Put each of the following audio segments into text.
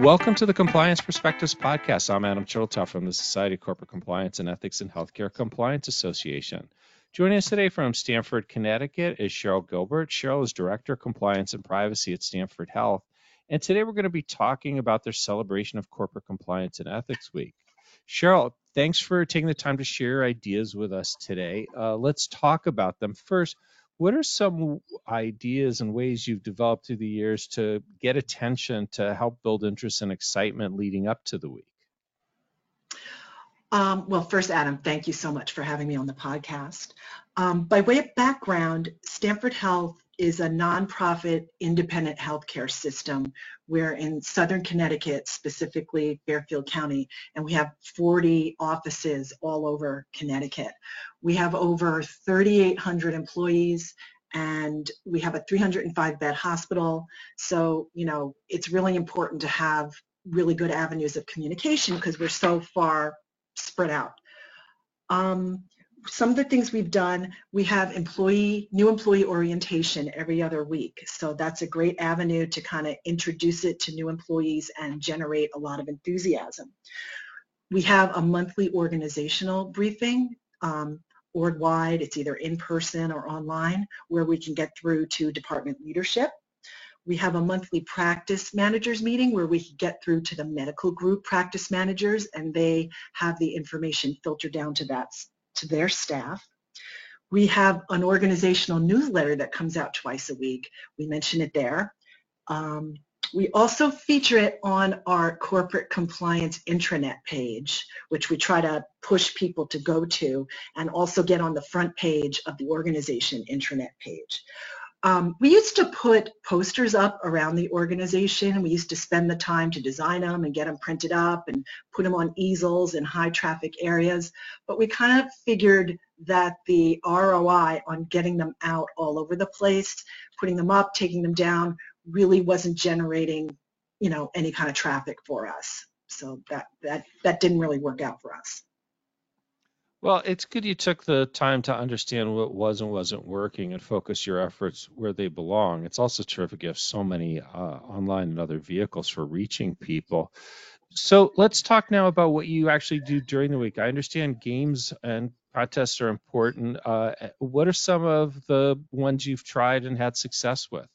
Welcome to the Compliance Perspectives Podcast. I'm Adam Turteltaub from the Society of Corporate Compliance and Ethics and Healthcare Compliance Association. Joining us today from Stamford, Connecticut is Cheryl Gilbert. Cheryl is Director of Compliance and Privacy at Stamford Health. And today we're going to be talking about their celebration of Corporate Compliance and Ethics Week. Cheryl, thanks for taking the time to share ideas with us today. Let's talk about them. First, what are some ideas and ways you've developed through the years to get attention to help build interest and excitement leading up to the week? Well, first, Adam, thank you so much for having me on the podcast. By way of background, Stamford Health is a nonprofit independent healthcare system. We're in Southern Connecticut, specifically Fairfield County, and we have 40 offices all over Connecticut. We have over 3,800 employees, and we have a 305-bed hospital. So, you know, it's really important to have really good avenues of communication because we're so far spread out. Some of the things we've done, we have new employee orientation every other week. So that's a great avenue to kind of introduce it to new employees and generate a lot of enthusiasm. We have a monthly organizational briefing, org-wide. It's either in person or online, where we can get through to department leadership. We have a monthly practice managers meeting where we get through to the medical group practice managers, and they have the information filtered down to their staff. We have an organizational newsletter that comes out twice a week. We mention it there. We also feature it on our corporate compliance intranet page, which we try to push people to go to, and also get on the front page of the organization intranet page. We used to put posters up around the organization. We used to spend the time to design them and get them printed up and put them on easels in high traffic areas, but we kind of figured that the ROI on getting them out all over the place, putting them up, taking them down, really wasn't generating, you know, any kind of traffic for us. So that didn't really work out for us. Well, it's good you took the time to understand what was and wasn't working and focus your efforts where they belong. It's also terrific you have so many online and other vehicles for reaching people. So let's talk now about what you actually do during the week. I understand games and contests are important. What are some of the ones you've tried and had success with?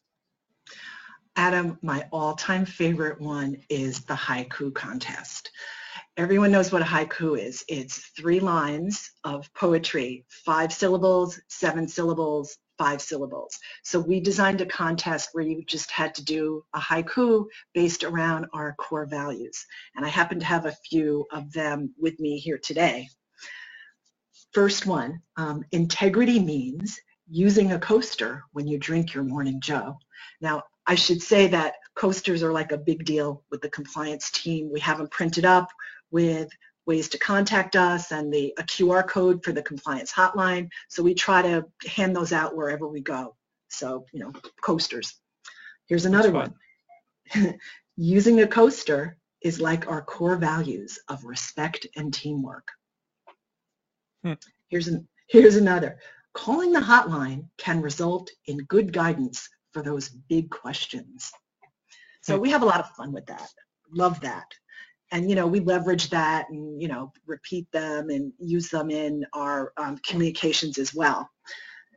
Adam, my all-time favorite one is the haiku contest. Everyone knows what a haiku is. It's 3 lines of poetry, 5 syllables, 7 syllables, 5 syllables. So we designed a contest where you just had to do a haiku based around our core values. And I happen to have a few of them with me here today. First one, integrity means using a coaster when you drink your morning joe. Now, I should say that coasters are like a big deal with the compliance team. We have them printed up with ways to contact us and a QR code for the compliance hotline. So we try to hand those out wherever we go. So, you know, coasters. Here's another one. Using a coaster is like our core values of respect and teamwork. Here's another. Calling the hotline can result in good guidance for those big questions. So we have a lot of fun with that. Love that. And, you know, we leverage that and, you know, repeat them and use them in our communications as well.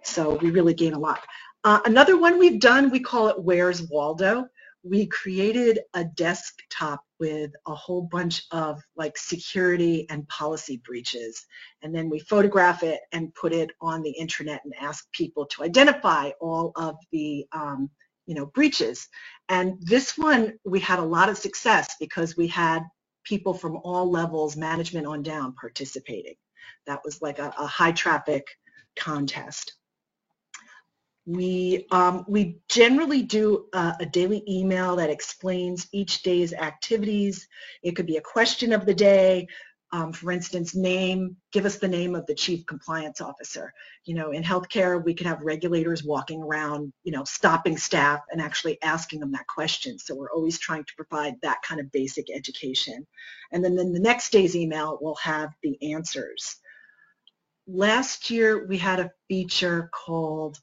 So we really gain a lot. Another one we've done, we call it Where's Waldo? We created a desktop with a whole bunch of like security and policy breaches. And then we photograph it and put it on the intranet and ask people to identify all of the breaches. And this one, we had a lot of success because we had people from all levels, management on down, participating. That was like a high traffic contest. We generally do a daily email that explains each day's activities. It could be a question of the day. For instance, give us the name of the chief compliance officer. You know, in healthcare, we could have regulators walking around, you know, stopping staff and actually asking them that question. So we're always trying to provide that kind of basic education. And then the next day's email will have the answers. Last year, we had a feature called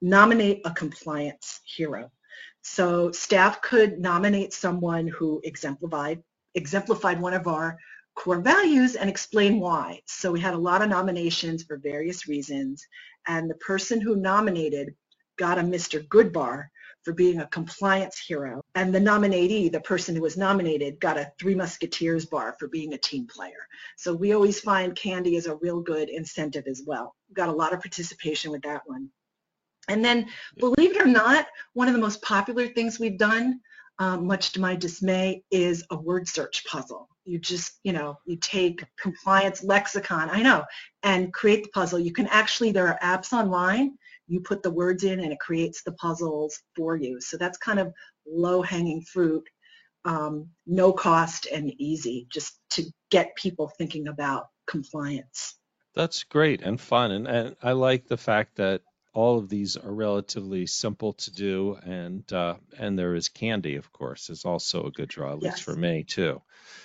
Nominate a Compliance Hero. So staff could nominate someone who exemplified one of our core values and explain why. So we had a lot of nominations for various reasons, and the person who nominated got a Mr. Goodbar for being a compliance hero, and the nominee, the person who was nominated, got a Three Musketeers bar for being a team player. So we always find candy is a real good incentive as well. Got a lot of participation with that one. And then, believe it or not, one of the most popular things we've done, much to my dismay, is a word search puzzle. You just, you take compliance lexicon, and create the puzzle. You can actually, there are apps online. You put the words in and it creates the puzzles for you. So that's kind of low-hanging fruit, no cost and easy, just to get people thinking about compliance. That's great and fun. And I like the fact that all of these are relatively simple to do, and there is candy, of course, is also a good draw, at least for me too.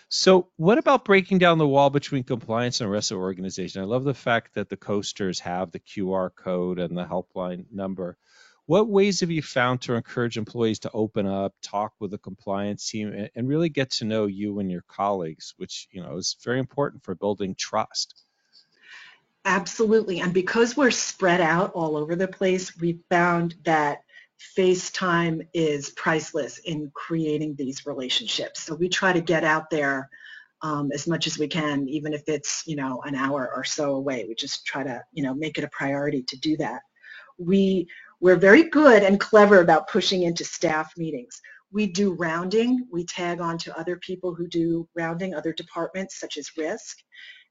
So what about breaking down the wall between compliance and the rest of the organization? I love the fact that the coasters have the QR code and the helpline number. What ways have you found to encourage employees to open up, talk with the compliance team, and really get to know you and your colleagues, which is very important for building trust? Absolutely, and because we're spread out all over the place, we found that face time is priceless in creating these relationships. So we try to get out there as much as we can, even if it's an hour or so away. We just try to make it a priority to do that. We're very good and clever about pushing into staff meetings. We do rounding. We tag on to other people who do rounding, other departments such as risk.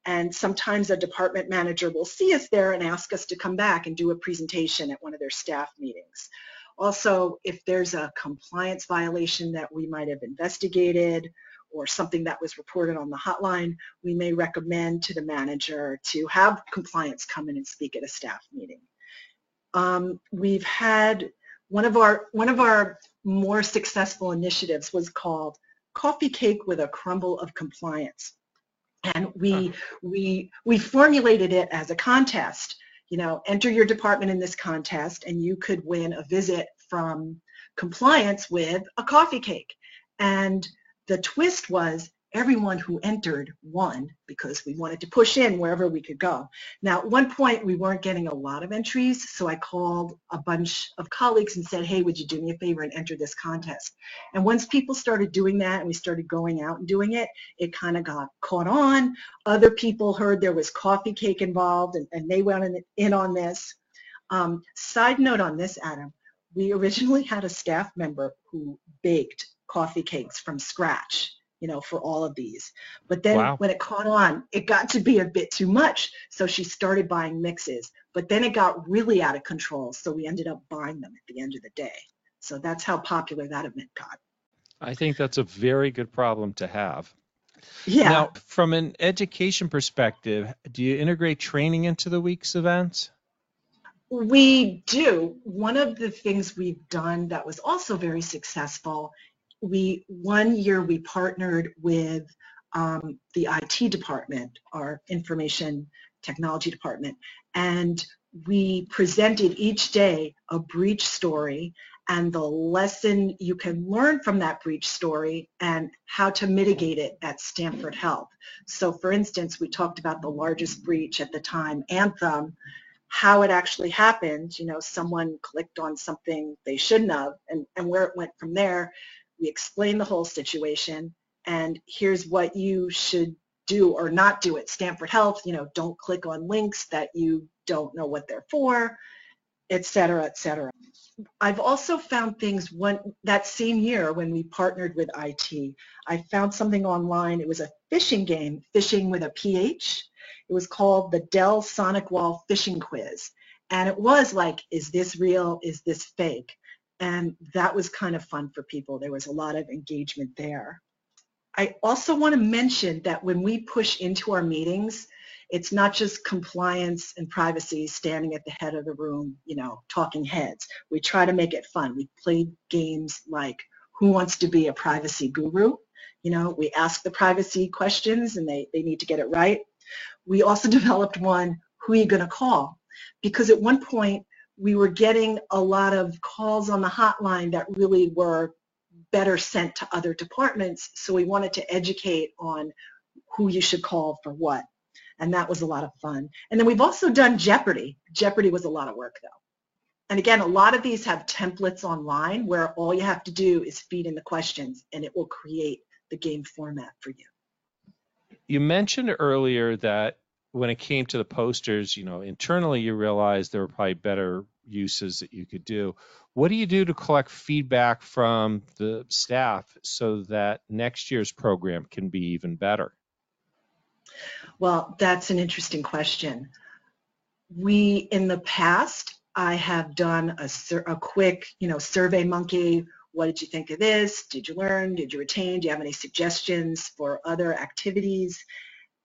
And sometimes a department manager will see us there and ask us to come back and do a presentation at one of their staff meetings. Also, if there's a compliance violation that we might have investigated or something that was reported on the hotline, we may recommend to the manager to have compliance come in and speak at a staff meeting. We've had one of our more successful initiatives was called Coffee Cake with a Crumble of Compliance. And we formulated it as a contest. Enter your department in this contest, and you could win a visit from compliance with a coffee cake. And the twist was everyone who entered won, because we wanted to push in wherever we could go. Now, at one point, we weren't getting a lot of entries, so I called a bunch of colleagues and said, hey, would you do me a favor and enter this contest? And once people started doing that and we started going out and doing it, it kind of got caught on. Other people heard there was coffee cake involved, and they went in on this. Side note on this, Adam, we originally had a staff member who baked coffee cakes from scratch, for all of these. But then when it caught on, it got to be a bit too much, so she started buying mixes. But then it got really out of control, so we ended up buying them at the end of the day. So that's how popular that event got. I think that's a very good problem to have. Yeah. Now, from an education perspective, do you integrate training into the week's events? We do. One of the things we've done that was also very successful, one year we partnered with the IT department, our information technology department, and we presented each day a breach story and the lesson you can learn from that breach story and how to mitigate it at Stamford Health. So for instance, we talked about the largest breach at the time, Anthem, how it actually happened. Someone clicked on something they shouldn't have, and where it went from there. We explain the whole situation, and here's what you should do or not do at Stamford Health. Don't click on links that you don't know what they're for, et cetera, et cetera. I've also found things that same year when we partnered with IT. I found something online. It was a phishing game, phishing with a PH. It was called the Dell SonicWall phishing quiz. And it was like, is this real? Is this fake? And that was kind of fun for people. There was a lot of engagement there. I also want to mention that when we push into our meetings, it's not just compliance and privacy standing at the head of the room, talking heads. We try to make it fun. We play games like Who Wants to Be a Privacy Guru? We ask the privacy questions, and they need to get it right. We also developed one, Who Are You Gonna Call? Because at one point, we were getting a lot of calls on the hotline that really were better sent to other departments, so we wanted to educate on who you should call for what, and that was a lot of fun. And then we've also done Jeopardy. Jeopardy was a lot of work, though. And again, a lot of these have templates online where all you have to do is feed in the questions, and it will create the game format for you. You mentioned earlier that when it came to the posters, you know, internally you realized there were probably better uses that you could do. What do you do to collect feedback from the staff so that next year's program can be even better? Well, that's an interesting question. We, in the past, I have done a quick, you know, Survey Monkey. What did you think of this? Did you learn? Did you retain? Do you have any suggestions for other activities?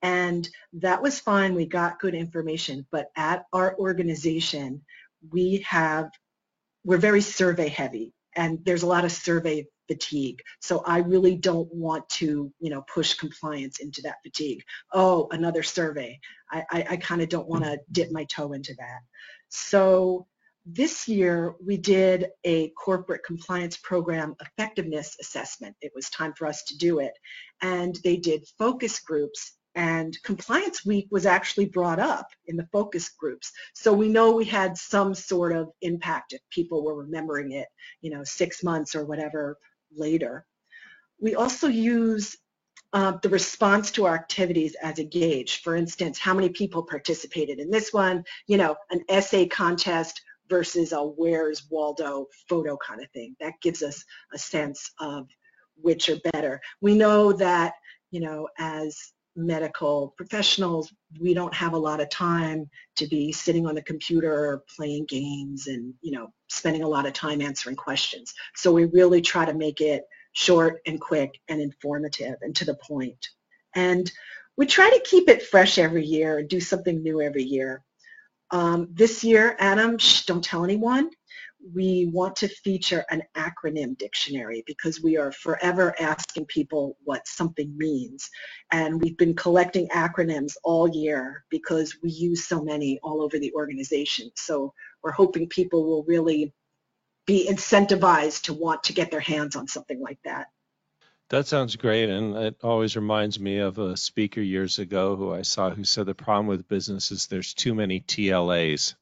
And that was fine. We got good information. But at our organization, we're very survey heavy, and there's a lot of survey fatigue. So I really don't want to, you know, push compliance into that fatigue. Oh, another survey. I kind of don't want to dip my toe into that. So this year we did a corporate compliance program effectiveness assessment. It was time for us to do it. And they did focus groups, and Compliance Week was actually brought up in the focus groups. So we know we had some sort of impact if people were remembering it, you know, 6 months or whatever later. We also use the response to our activities as a gauge. For instance, how many people participated in this one, you know, an essay contest versus a Where's Waldo photo kind of thing. That gives us a sense of which are better. We know that, you know, as medical professionals, we don't have a lot of time to be sitting on the computer playing games and, you know, spending a lot of time answering questions. So we really try to make it short and quick and informative and to the point. And we try to keep it fresh every year and do something new every year. This year, Adam, don't tell anyone, we want to feature an acronym dictionary because we are forever asking people what something means. And we've been collecting acronyms all year because we use so many all over the organization. So we're hoping people will really be incentivized to want to get their hands on something like that. That sounds great, and it always reminds me of a speaker years ago who I saw who said the problem with business is there's too many TLAs.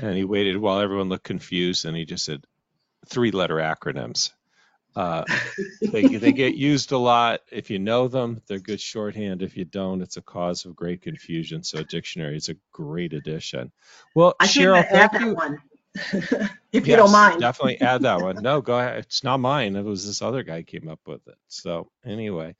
And he waited while everyone looked confused, and he just said, three-letter acronyms. They get used a lot. If you know them, they're good shorthand. If you don't, it's a cause of great confusion. So a dictionary is a great addition. Well, I Cheryl, thank you. One. If you don't mind. Definitely add that one. No, go ahead. It's not mine. It was this other guy came up with it. So anyway.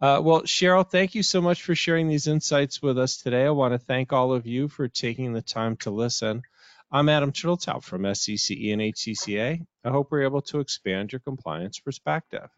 Well, Cheryl, thank you so much for sharing these insights with us today. I want to thank all of you for taking the time to listen. I'm Adam Turteltaub from SCCE and HCCA. I hope we're able to expand your compliance perspective.